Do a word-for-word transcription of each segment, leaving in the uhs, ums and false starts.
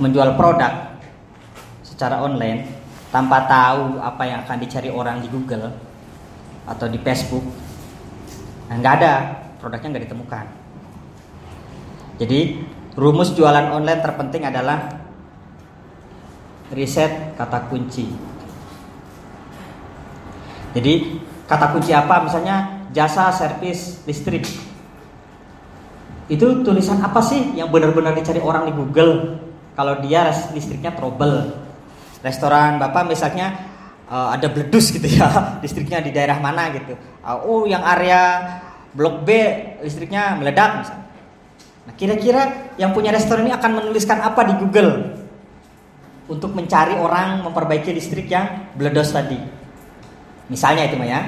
menjual produk secara online tanpa tahu apa yang akan dicari orang di Google atau di Facebook, nah, nggak ada, produknya nggak ditemukan. Jadi rumus jualan online terpenting adalah riset kata kunci. Jadi kata kunci apa? Misalnya jasa, servis, listrik. Itu tulisan apa sih yang benar-benar dicari orang di Google? Kalau dia listriknya trouble, restoran bapak misalnya uh, ada bledus gitu ya, listriknya di daerah mana gitu, uh, oh yang area blok B listriknya meledak misalnya. Nah, kira-kira yang punya restoran ini akan menuliskan apa di Google untuk mencari orang memperbaiki listrik yang bledos tadi, misalnya itu mah ya.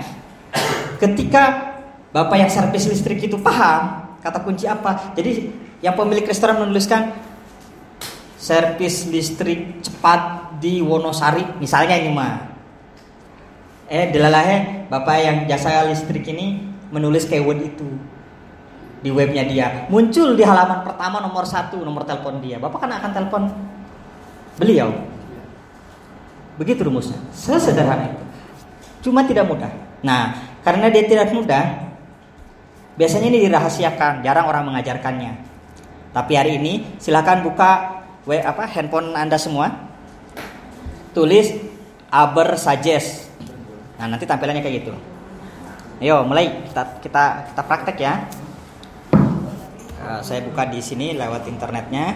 Ketika bapak yang servis listrik itu paham kata kunci apa, jadi yang pemilik restoran menuliskan servis listrik cepat di Wonosari misalnya ini mah. Eh delalahe bapak yang jasa listrik ini menulis keyword itu di webnya dia, muncul di halaman pertama nomor satu nomor telepon dia. Bapak kan akan telepon beliau. Begitu rumusnya, sesederhana itu. Cuma tidak mudah. Nah, karena dia tidak mudah, biasanya ini dirahasiakan, jarang orang mengajarkannya. Tapi hari ini silakan buka web apa handphone Anda semua. Tulis Ubersuggest. Nah, nanti tampilannya kayak gitu. Ayo, mulai kita kita kita praktek ya. Uh, saya buka di sini lewat internetnya.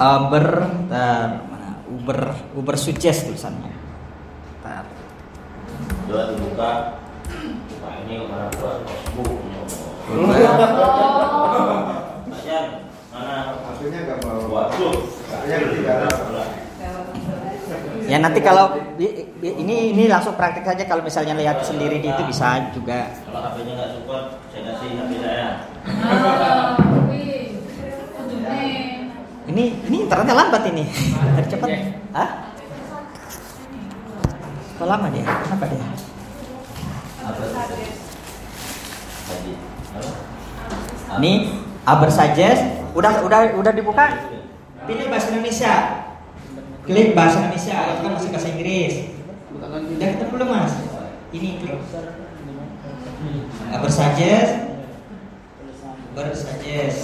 Uber, tar, mana? Uber, Ubersuggest tulisannya. Tar. Jangan buka. Buka ini orang buat Facebook. Ya nanti kalau ini ini langsung praktik saja, kalau misalnya lihat sendiri di itu bisa juga. Kalau H P-nya nggak support, saya kasih H P saya. Ini ini internetnya lambat ini. Harus cepat. Hah? Kok lama dia? Kenapa dia? Ini Ubersuggest. Udah udah udah dibuka. Pilih bahasa Indonesia. Klik bahasa Indonesia atau kan masih bahasa Inggris. Udah ketemu belum, Mas? Ini belum. Ubersuggest. Ubersuggest.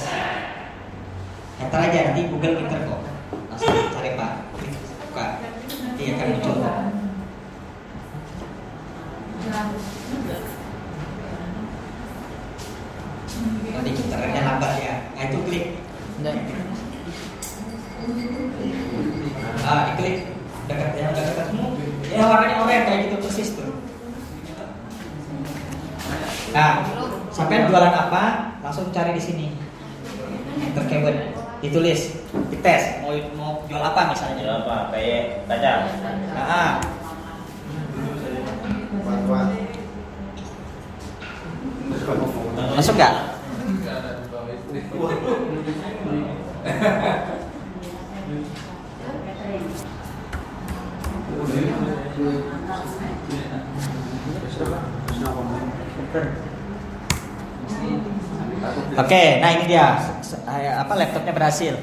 Entar aja nanti Google pinter kok. Langsung cari Pak. Buka. Nanti akan muncul. Nanti internet lambat ya. Nah, itu klik. Nah, diklik dekat yang dekat ketemu. Ya warnanya oranye kayak gitu persis tuh. Nah, sampai jualan apa? Langsung cari di sini. Enter keyword, ditulis, dites. Mau mau jual apa misalnya? Jual apa? Kayak tajam. Heeh. Masuk enggak? Oke, nah ini dia. Apa laptopnya berhasil?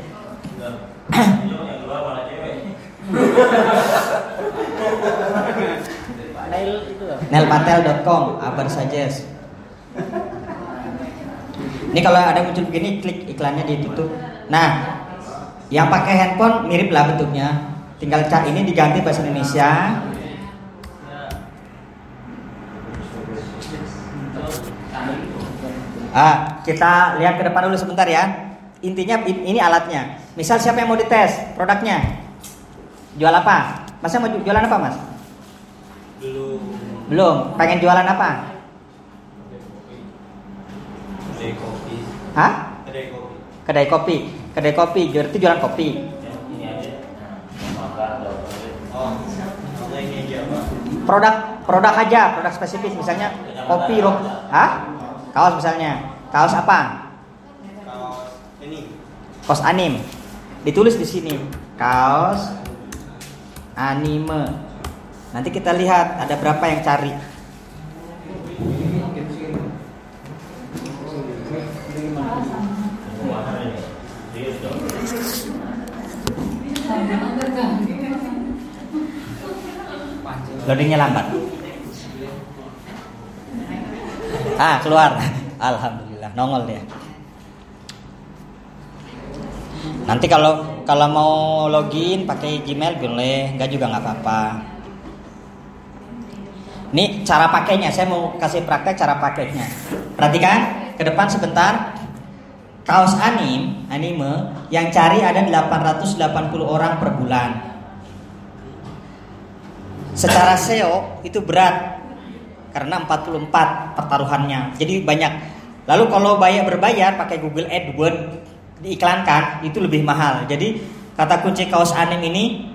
Neil Patel dot com, Ubersuggest. Ini kalau ada muncul begini, klik iklannya ditutup. Nah, yang pakai handphone mirip lah bentuknya. Tinggal cat ini diganti bahasa Indonesia. Ah, kita lihat ke depan dulu sebentar ya. Intinya ini alatnya. Misal siapa yang mau dites produknya? Jual apa? Masnya mau jualan apa, Mas? Belum. Belum. Pengen jualan apa? Kedai kopi. Hah? Kedai kopi. Kedai kopi. Kedai kopi. Jual itu jualan kopi. Ini aja. Oh. Produk produk aja, produk spesifik misalnya kopi rok. Hah? Kaos misalnya. Kaos apa? Kaos ini. Kaos anime. Ditulis di sini. Kaos anime. Nanti kita lihat ada berapa yang cari. Wow. Loadingnya lambat. Ah, keluar. Alhamdulillah, nongol dia. Nanti kalau kalau mau login pakai Gmail boleh, enggak juga enggak apa-apa. Ini cara pakainya, saya mau kasih praktek cara pakainya. Perhatikan, ke depan sebentar. Kaos anim, anime, yang cari ada delapan ratus delapan puluh orang per bulan. Secara S E O itu berat karena empat puluh empat pertaruhannya. Jadi banyak. Lalu kalau bayar berbayar pakai Google AdWords diiklankan itu lebih mahal. Jadi kata kunci kaos anim ini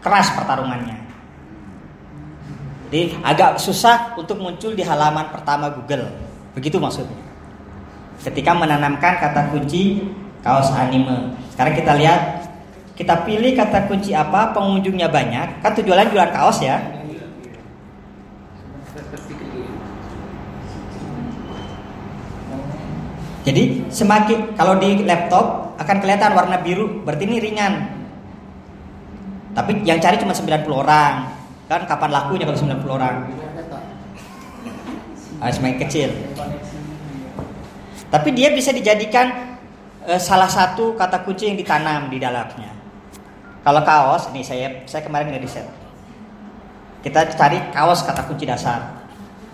keras pertarungannya. Jadi agak susah untuk muncul di halaman pertama Google. Begitu maksudnya. Ketika menanamkan kata kunci kaos anime. Sekarang kita lihat, kita pilih kata kunci apa, pengunjungnya banyak. Kan tujuan jualan kaos ya. Jadi semakin kalau di laptop akan kelihatan warna biru, berarti ini ringan. Tapi yang cari cuma sembilan puluh orang. Kan kapan lakunya kalau sembilan puluh orang? Ah, semakin kecil. Tapi dia bisa dijadikan e, salah satu kata kunci yang ditanam di dalamnya. Kalau kaos, nih saya saya kemarin ngeriset. Kita cari kaos kata kunci dasar.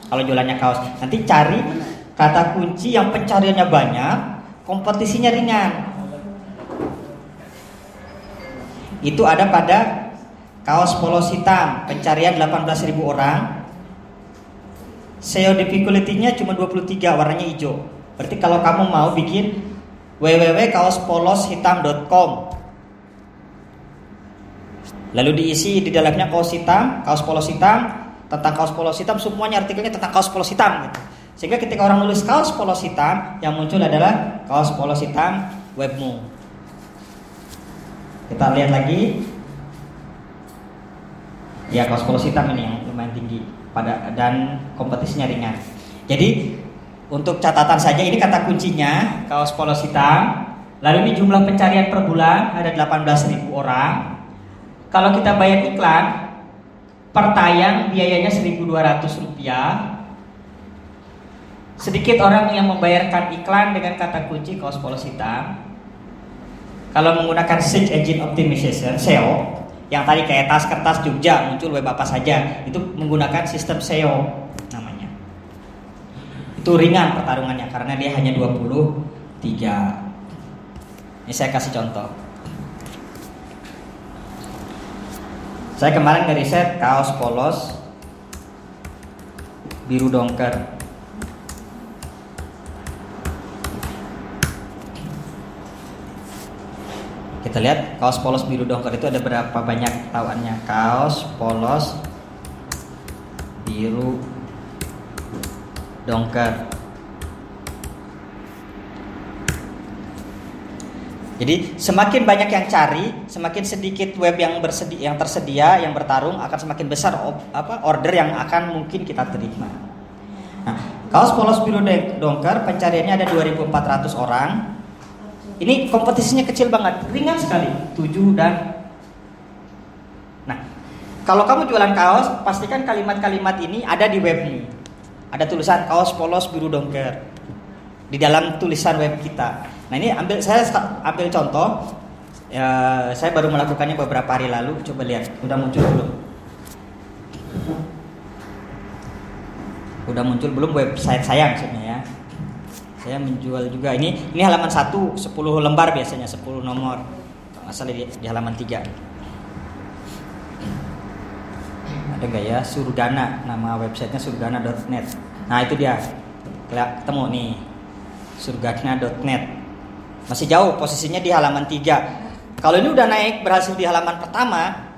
Kalau jualannya kaos, nanti cari kata kunci yang pencariannya banyak, kompetisinya ringan. Itu ada pada kaos polos hitam, pencarian delapan belas ribu orang. S E O difficulty-nya cuma dua puluh tiga, warnanya hijau. Berarti kalau kamu mau bikin w w w titik kaos polos hitam titik com, lalu diisi di dalamnya kaos hitam, kaos polos hitam, tentang kaos polos hitam, semuanya artikelnya tentang kaos polos hitam gitu. Sehingga ketika orang nulis kaos polos hitam, yang muncul adalah kaos polos hitam webmu. Kita lihat lagi. Ya, kaos polos hitam ini yang lumayan tinggi pada dan kompetisinya ringan. Jadi untuk catatan saja, ini kata kuncinya kaos polos hitam. Lalu ini jumlah pencarian per bulan ada delapan belas ribu orang. Kalau kita bayar iklan per tayang biayanya seribu dua ratus rupiah. Sedikit orang yang membayarkan iklan dengan kata kunci kaos polos hitam. Kalau menggunakan search engine optimization S E O, yang tadi kayak tas kertas Jogja muncul web apa saja, itu menggunakan sistem S E O namanya. Itu ringan pertarungannya karena dia hanya dua puluh tiga. Ini saya kasih contoh. Saya kemarin ngeriset kaos polos biru dongker. Kita lihat kaos polos biru dongker itu ada berapa banyak tawannya. Kaos polos biru dongker. Jadi semakin banyak yang cari, semakin sedikit web yang bersedia, yang tersedia, yang bertarung, akan semakin besar op, apa order yang akan mungkin kita terima. Nah, kaos polos biru dongker pencariannya ada dua ribu empat ratus orang. Ini kompetisinya kecil banget, ringan sekali, tujuh dan. Nah, kalau kamu jualan kaos, pastikan kalimat-kalimat ini ada di webmu. Ada tulisan kaos polos biru dongker di dalam tulisan web kita. Nah ini ambil saya ambil contoh. E, saya baru melakukannya beberapa hari lalu. Coba lihat, udah muncul belum? Udah muncul belum website saya maksudnya ya? Saya menjual juga. Ini ini halaman satu, sepuluh lembar biasanya, sepuluh nomor. Masalah di, di halaman tiga. Ada gak ya? Surgana, nama websitenya surgana titik net. Nah itu dia, ketemu nih surgana titik net. Masih jauh, posisinya di halaman tiga. Kalau ini udah naik, berhasil di halaman pertama,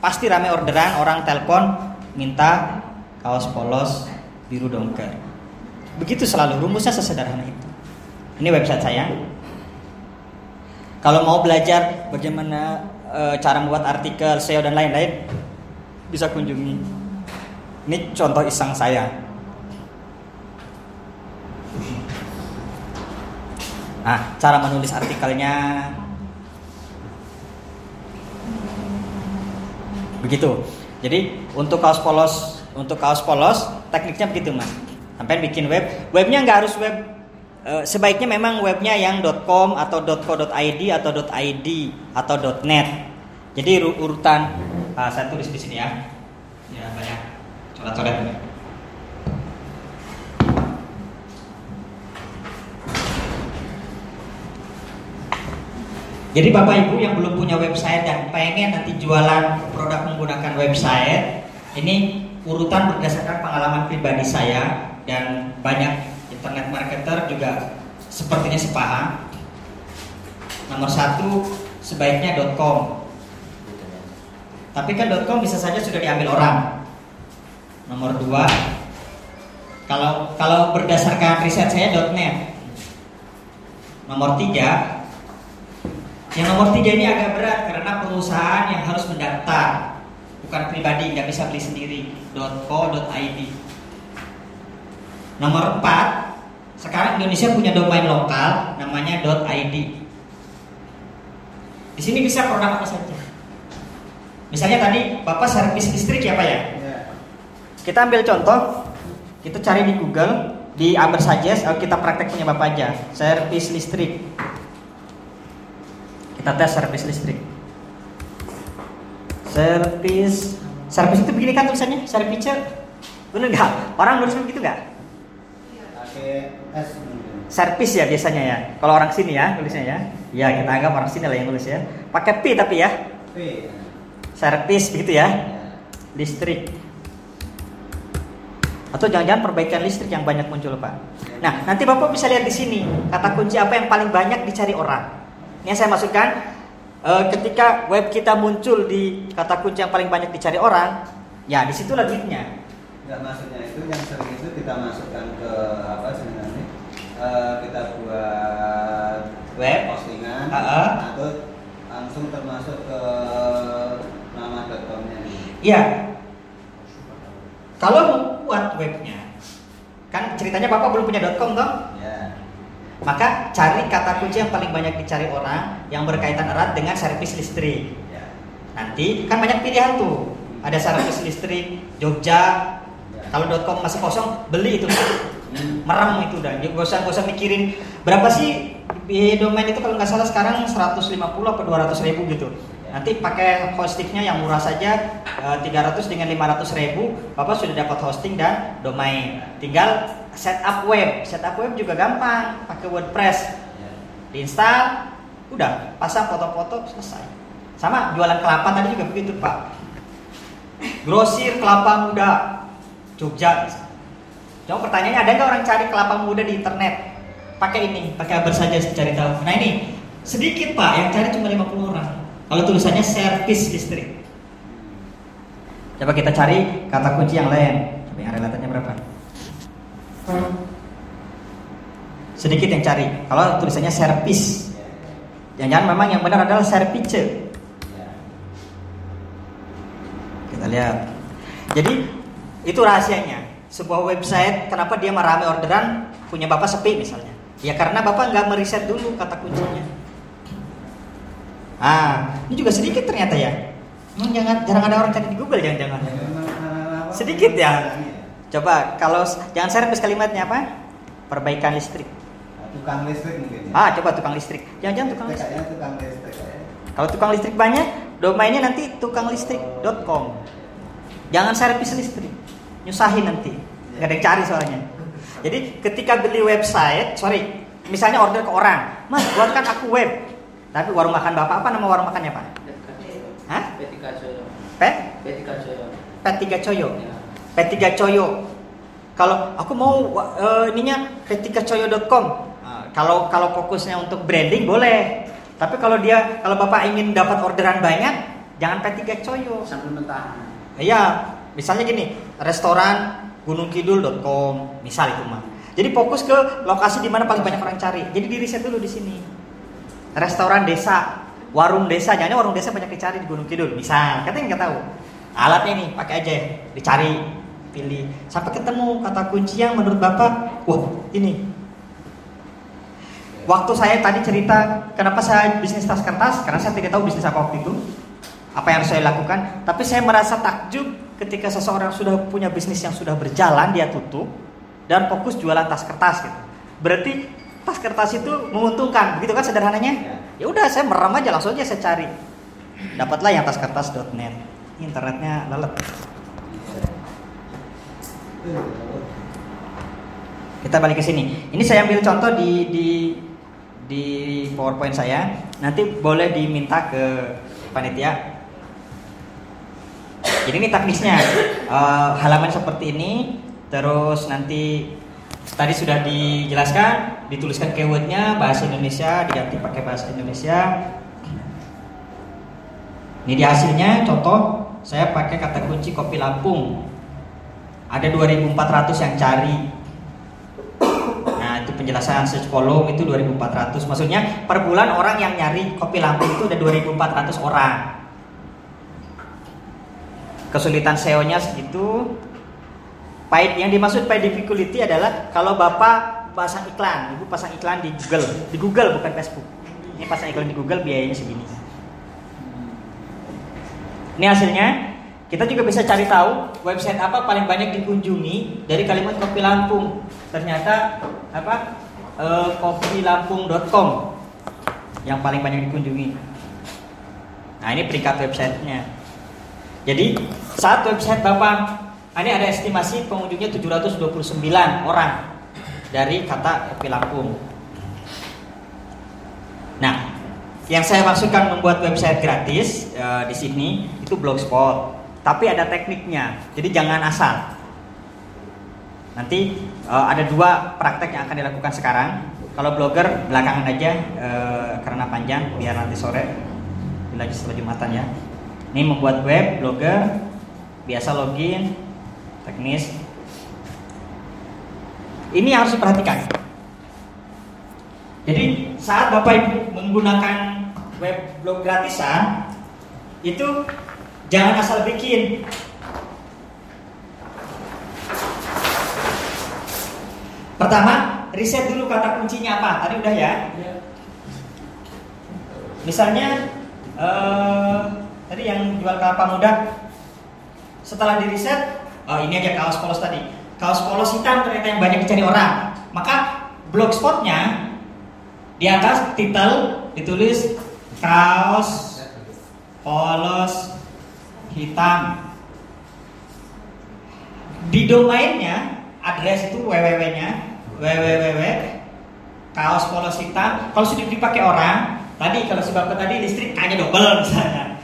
pasti rame orderan, orang telepon minta kaos polos biru dongker. Begitu selalu, rumusnya sesederhana itu. Ini website saya. Kalau mau belajar bagaimana e, cara membuat artikel, S E O dan lain-lain, bisa kunjungi. Ini contoh iseng saya. Nah, cara menulis artikelnya, begitu. Jadi untuk kaos polos, untuk kaos polos tekniknya begitu mas. Sampai bikin web, webnya nggak harus web, e, sebaiknya memang webnya yang .com atau .co.id atau .id atau .net. Jadi urutan, ah, saya tulis di sini ya. Ya banyak coret-coret ini. Jadi Bapak Ibu yang belum punya website dan pengen nanti jualan produk menggunakan website, ini urutan berdasarkan pengalaman pribadi saya dan banyak internet marketer juga sepertinya sepaham. Nomor satu sebaiknya .com. Tapi kan .com bisa saja sudah diambil orang. Nomor dua, kalau kalau berdasarkan riset saya .net. Nomor tiga. Yang nomor tiga ini agak berat karena perusahaan yang harus mendaftar, bukan pribadi, nggak bisa beli sendiri. .co.id. Nomor empat, sekarang Indonesia punya domain lokal namanya .id. Di sini bisa produk apa saja. Misalnya tadi Bapak servis listrik ya Pak ya? Ya. Kita ambil contoh, kita cari di Google, di Ubersuggest, kita praktek punya Bapak aja. Servis listrik. Kita tes servis listrik. Servis, servis itu begini kan tulisannya, servicer. Benar enggak? Orang nulis begitu enggak? Pakai S. Servis ya biasanya ya. Kalau orang sini ya tulisnya ya. Ya, kita anggap orang sini lah yang nulis ya. Pakai P tapi ya. P. Servis begitu ya. Listrik. Atau jangan-jangan perbaikan listrik yang banyak muncul, Pak. Nah, nanti Bapak bisa lihat di sini kata kunci apa yang paling banyak dicari orang. Ini saya masukkan, e, ketika web kita muncul di kata kunci yang paling banyak dicari orang, ya disitulah duitnya. Nggak, maksudnya itu yang sering itu kita masukkan ke apa sebenarnya? E, kita buat web postingan, uh-uh. atau langsung termasuk ke nama .com-nya. Iya. Kalau membuat webnya, kan ceritanya Bapak belum punya .com toh? Iya. Maka cari kata kunci yang paling banyak dicari orang yang berkaitan erat dengan servis listrik. Ya. Nanti kan banyak pilihan tuh. Ada servis listrik Jogja. Ya. Kalau .com masih kosong, beli itu. Merem itu dah. Gak usah gak usah mikirin berapa sih domain itu, kalau nggak salah sekarang seratus lima puluh atau dua ratus ribu gitu. Ya. Nanti pakai hostingnya yang murah saja tiga ratus dengan lima ratus ribu, Bapak sudah dapat hosting dan domain. Tinggal setup web, setup web juga gampang, pakai WordPress, diinstal, udah, pasang foto-foto, selesai. Sama jualan kelapa tadi juga begitu Pak. Grosir kelapa muda, Jogja. Coba pertanyaannya, ada nggak orang cari kelapa muda di internet? Pakai ini, pakai Ubersuggest cari tahu. Nah ini sedikit Pak, yang cari cuma lima puluh orang. Kalau tulisannya servis listrik. Coba kita cari kata kunci yang lain. Coba yang relatannya berapa? Sedikit yang cari. Kalau tulisannya servis, jangan-jangan memang yang benar adalah service. Kita lihat. Jadi itu rahasianya. Sebuah website kenapa dia merame orderan, punya Bapak sepi misalnya. Ya karena Bapak nggak meriset dulu kata kuncinya. Ah, ini juga sedikit ternyata ya. Hmm, jangan, jarang ada orang cari di Google jangan-jangan. Sedikit ya. Coba kalau jangan servis kalimatnya apa? Perbaikan listrik. Tukang listrik mungkin. Ya? Ah, coba tukang listrik. Jangan-jangan tukang listrik. tukang listrik. Kalau tukang listrik banyak, domainnya nanti tukang listrik dot com. Jangan servis listrik. Nyusahin nanti. Enggak ada yang cari soalnya. Jadi, ketika beli website, sorry, misalnya order ke orang, "Mas, buatkan aku web." Tapi warung makan Bapak apa nama warung makannya, Pak? Hah? P tiga Coyo. P? P tiga Coyo. P tiga Coyo. P tiga Coyo. Kalau aku mau uh, ininya p tiga coyo dot com. Nah, kalau kalau fokusnya untuk branding boleh. Tapi kalau dia kalau Bapak ingin dapat orderan banyak, jangan P tiga Coyo. Sambil mentah. Iya, misalnya gini, restoran gunung kidul dot com, misal itu mah. Jadi fokus ke lokasi di mana paling banyak orang cari. Jadi di riset dulu di sini. Restoran desa, warung desa, jangan warung desa banyak dicari di Gunung Kidul, misal. Katanya enggak tahu. Alatnya nih pakai aja, dicari, pilih, sampai ketemu kata kunci yang menurut Bapak, wah ini. Waktu saya tadi cerita kenapa saya bisnis tas kertas, karena saya tidak tahu bisnis apa waktu itu. apa yang saya lakukan. Tapi saya merasa takjub ketika seseorang sudah punya bisnis yang sudah berjalan, dia tutup dan fokus jualan tas kertas gitu. Berarti tas kertas itu menguntungkan, begitu kan sederhananya? Ya udah, saya merem aja, langsung aja saya cari. Dapatlah yang tas kertas dot net. Internetnya lelet. Kita balik ke sini. Ini saya ambil contoh di di di PowerPoint saya. Nanti boleh diminta ke panitia. Jadi ini teknisnya, uh, halaman seperti ini. Terus nanti tadi sudah dijelaskan, dituliskan keywordnya, bahasa Indonesia diganti pakai bahasa Indonesia. Ini di hasilnya, contoh saya pakai kata kunci kopi Lampung. Ada dua ribu empat ratus yang cari. Nah, itu penjelasan search column itu dua ribu empat ratus. Maksudnya per bulan orang yang nyari kopi Lampung itu ada dua ribu empat ratus orang. Kesulitan S E O-nya segitu. Paid, yang dimaksud paid difficulty adalah kalau bapak pasang iklan, ibu pasang iklan di Google, di Google bukan Facebook. Ini pasang iklan di Google biayanya segini. Ini hasilnya. Kita juga bisa cari tahu website apa paling banyak dikunjungi dari kalimat kopi Lampung. Ternyata apa? E, kopi lampung dot com yang paling banyak dikunjungi. Nah, ini peringkat websitenya. Jadi, saat website Bapak, ini ada estimasi pengunjungnya tujuh ratus dua puluh sembilan orang dari kata kopi Lampung. Nah, yang saya maksudkan membuat website gratis e, di sini itu Blogspot. Tapi ada tekniknya, jadi jangan asal. Nanti uh, ada dua praktek yang akan dilakukan sekarang. Kalau blogger belakangan aja uh, karena panjang, biar nanti sore, lagi setelah Jumatan ya. Ini membuat web, blogger, biasa login, teknis. Ini yang harus diperhatikan. Jadi saat Bapak Ibu menggunakan web blog gratisan, itu jangan asal bikin. Pertama, riset dulu kata kuncinya apa. Tadi udah ya. Misalnya eh, tadi yang jual kelapa muda. Setelah diriset, oh, ini aja kaos polos tadi. Kaos polos hitam ternyata yang banyak dicari orang. Maka blogspotnya di atas titel ditulis kaos polos hitam. Di domainnya, address itu www-nya, www kaos polos hitam. Kalau sudah dipakai orang, tadi kalau si bapak tadi listrik hanya double misalnya.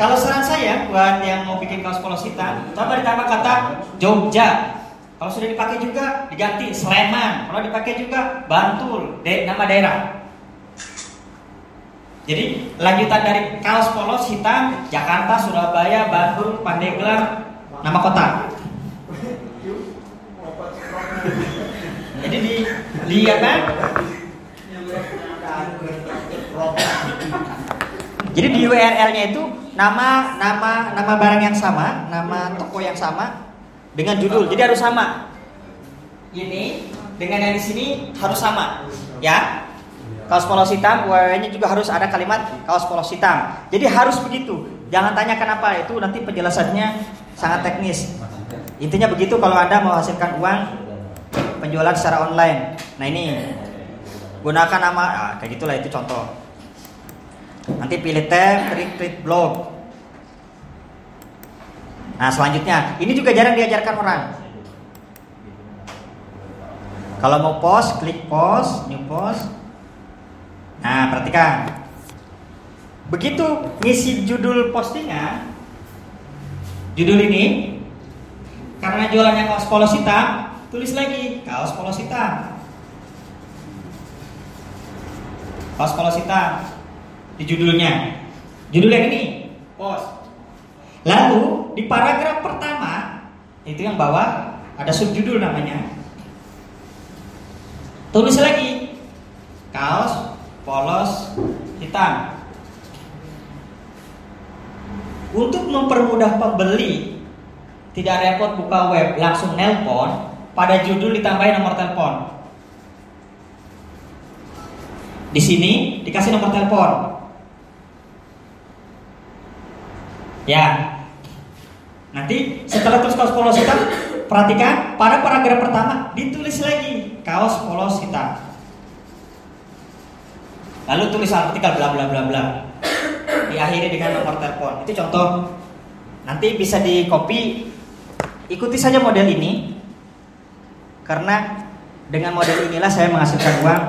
Kalau saran saya buat yang mau bikin kaos polos hitam, coba ditambah kata Jogja. Kalau sudah dipakai juga diganti Sleman. Kalau dipakai juga Bantul, nama daerah. Jadi lanjutan dari kaos polos hitam, Jakarta, Surabaya, Bandung, Pandeglang, nama kota. Jadi di lihat kan? Jadi di U R L-nya itu nama nama nama barang yang sama, nama toko yang sama dengan judul. Jadi harus sama. Ini dengan yang di sini harus sama, ya? Kaos polos hitam, www-nya juga harus ada kalimat kaos polos hitam. Jadi harus begitu. Jangan tanya kenapa, itu nanti penjelasannya sangat teknis. Intinya begitu kalau Anda mau hasilkan uang penjualan secara online. Nah ini gunakan nama, ah, kayak gitulah itu contoh. Nanti pilih tab, retweet blog. Nah selanjutnya, ini juga jarang diajarkan orang. Kalau mau post, klik post, new post. Nah, perhatikan. Begitu ngisi judul postingan, judul ini, karena jualannya kaos polos hitam, tulis lagi kaos polos hitam. Kaos polos hitam di judulnya. Judul yang ini, post. Lalu di paragraf pertama, itu yang bawah ada subjudul namanya. Tulis lagi kaos polos hitam. Untuk mempermudah pembeli, tidak repot buka web, langsung nelpon. Pada judul ditambahin nomor telepon. Di sini dikasih nomor telepon. Ya. Nanti setelah tulis kaos polos hitam, perhatikan pada paragraf pertama ditulis lagi kaos polos hitam. Lalu tulis artikel bla bla bla bla. Diakhiri dengan nomor telepon. Itu contoh. Nanti bisa di copy. Ikuti saja model ini, karena dengan model inilah saya menghasilkan uang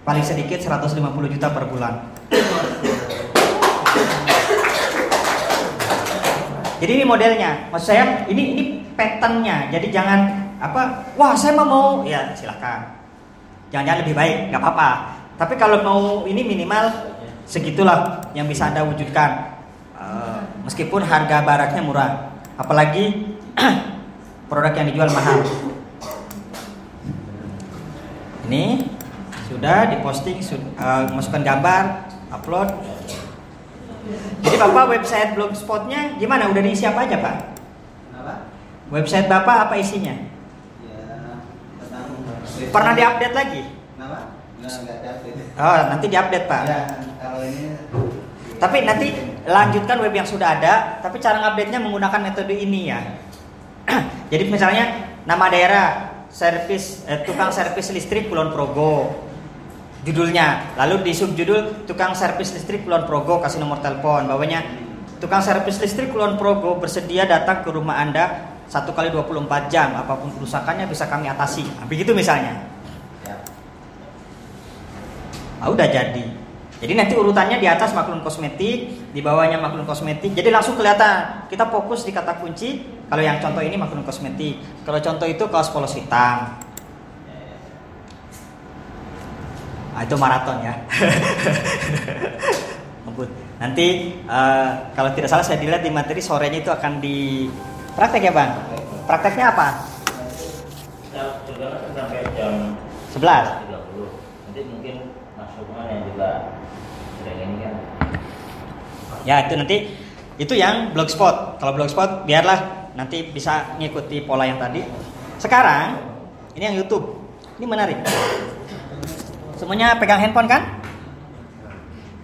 paling sedikit seratus lima puluh juta per bulan. Jadi ini modelnya, maksud saya ini ini patternnya. Jadi jangan apa, wah saya mau, ya silakan. Jangan-jangan lebih baik, nggak apa-apa. Tapi kalau mau ini minimal segitulah yang bisa Anda wujudkan. Meskipun harga baraknya murah, apalagi produk yang dijual mahal. Ini sudah diposting, sudah, uh, masukkan gambar, upload. Jadi Bapak website Blogspot-nya gimana? Udah diisi apa aja, Pak? Apa? Website Bapak apa isinya? Ya, tentang... Pernah diupdate lagi? Kenapa? Nggak diupdate. Oh, nanti diupdate, Pak. Ya, kalau ini. Tapi nanti lanjutkan web yang sudah ada, tapi cara update-nya menggunakan metode ini ya. Jadi misalnya nama daerah, servis eh, tukang servis listrik Kulon Progo, judulnya. Lalu di subjudul tukang servis listrik Kulon Progo, kasih nomor telepon. Bawahnya tukang servis listrik Kulon Progo bersedia datang ke rumah Anda satu kali dua puluh empat jam, apapun kerusakannya bisa kami atasi. Nah, begitu misalnya. Ah, udah jadi. Jadi nanti urutannya di atas maklum kosmetik, di bawahnya maklum kosmetik. Jadi langsung kelihatan. Kita fokus di kata kunci. Kalau yang contoh ini maklum kosmetik. Kalau contoh itu kaos polos hitam. Nah, itu maraton ya. Nanti uh, kalau tidak salah saya dilihat di materi sorenya itu akan di praktek ya Bang. Prakteknya apa? Sampai jam sebelas. Nanti mungkin masukan yang juga. Ya itu nanti itu yang Blogspot. Kalau Blogspot biarlah nanti bisa ngikuti pola yang tadi. Sekarang ini yang YouTube. Ini menarik. Semuanya pegang handphone kan?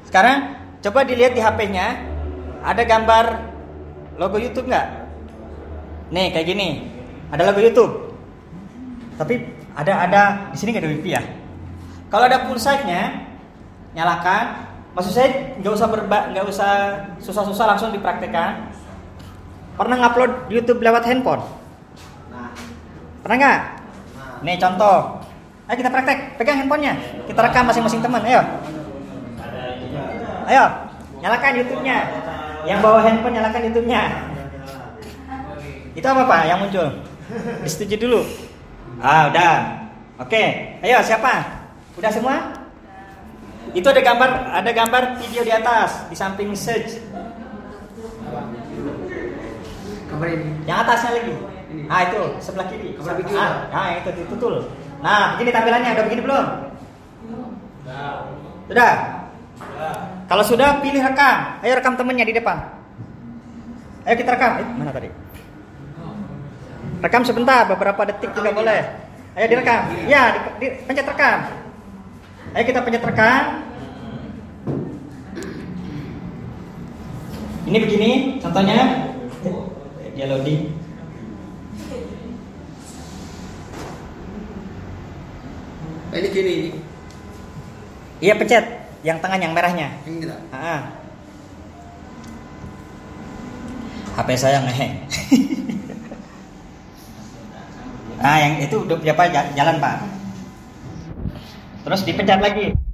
Sekarang coba dilihat di H P-nya ada gambar logo YouTube nggak? Nih kayak gini. Ada logo YouTube. Tapi ada ada di sini nggak ada wifi ya? Kalau ada pulsanya nyalakan. Maksud saya nggak usah berba- nggak usah susah-susah langsung dipraktekkan. Pernah ngupload YouTube lewat handphone? Nah. Pernah nggak? Nah. Nih contoh. Ayo kita praktek. Pegang handphonenya. Kita rekam masing-masing teman. Ayo. Ayo. Nyalakan YouTube-nya. Yang bawa handphone nyalakan YouTube-nya. Itu apa Pak yang muncul? Disetujui dulu. Ah udah. Oke. Ayo siapa? Udah semua? Itu ada gambar, ada gambar video di atas, di samping search. Yang atasnya lagi. Nah itu sebelah kiri. Ah, nah itu ditutul. Nah begini tampilannya, udah begini belum? Sudah. Kalau sudah pilih rekam. Ayo rekam temennya di depan. Ayo kita rekam. Eh, mana tadi? Rekam sebentar, beberapa detik juga boleh. Ayo direkam. Ya, di, di, pencet rekam. Ayo kita pencet rekam. Ini begini contohnya. Dia loading. Ini gini. Iya pencet yang tengah yang merahnya. Ini enggak? Heeh. H P saya ngehang. Ah, yang itu udah berapa jalan, Pak? Terus dipencet lagi.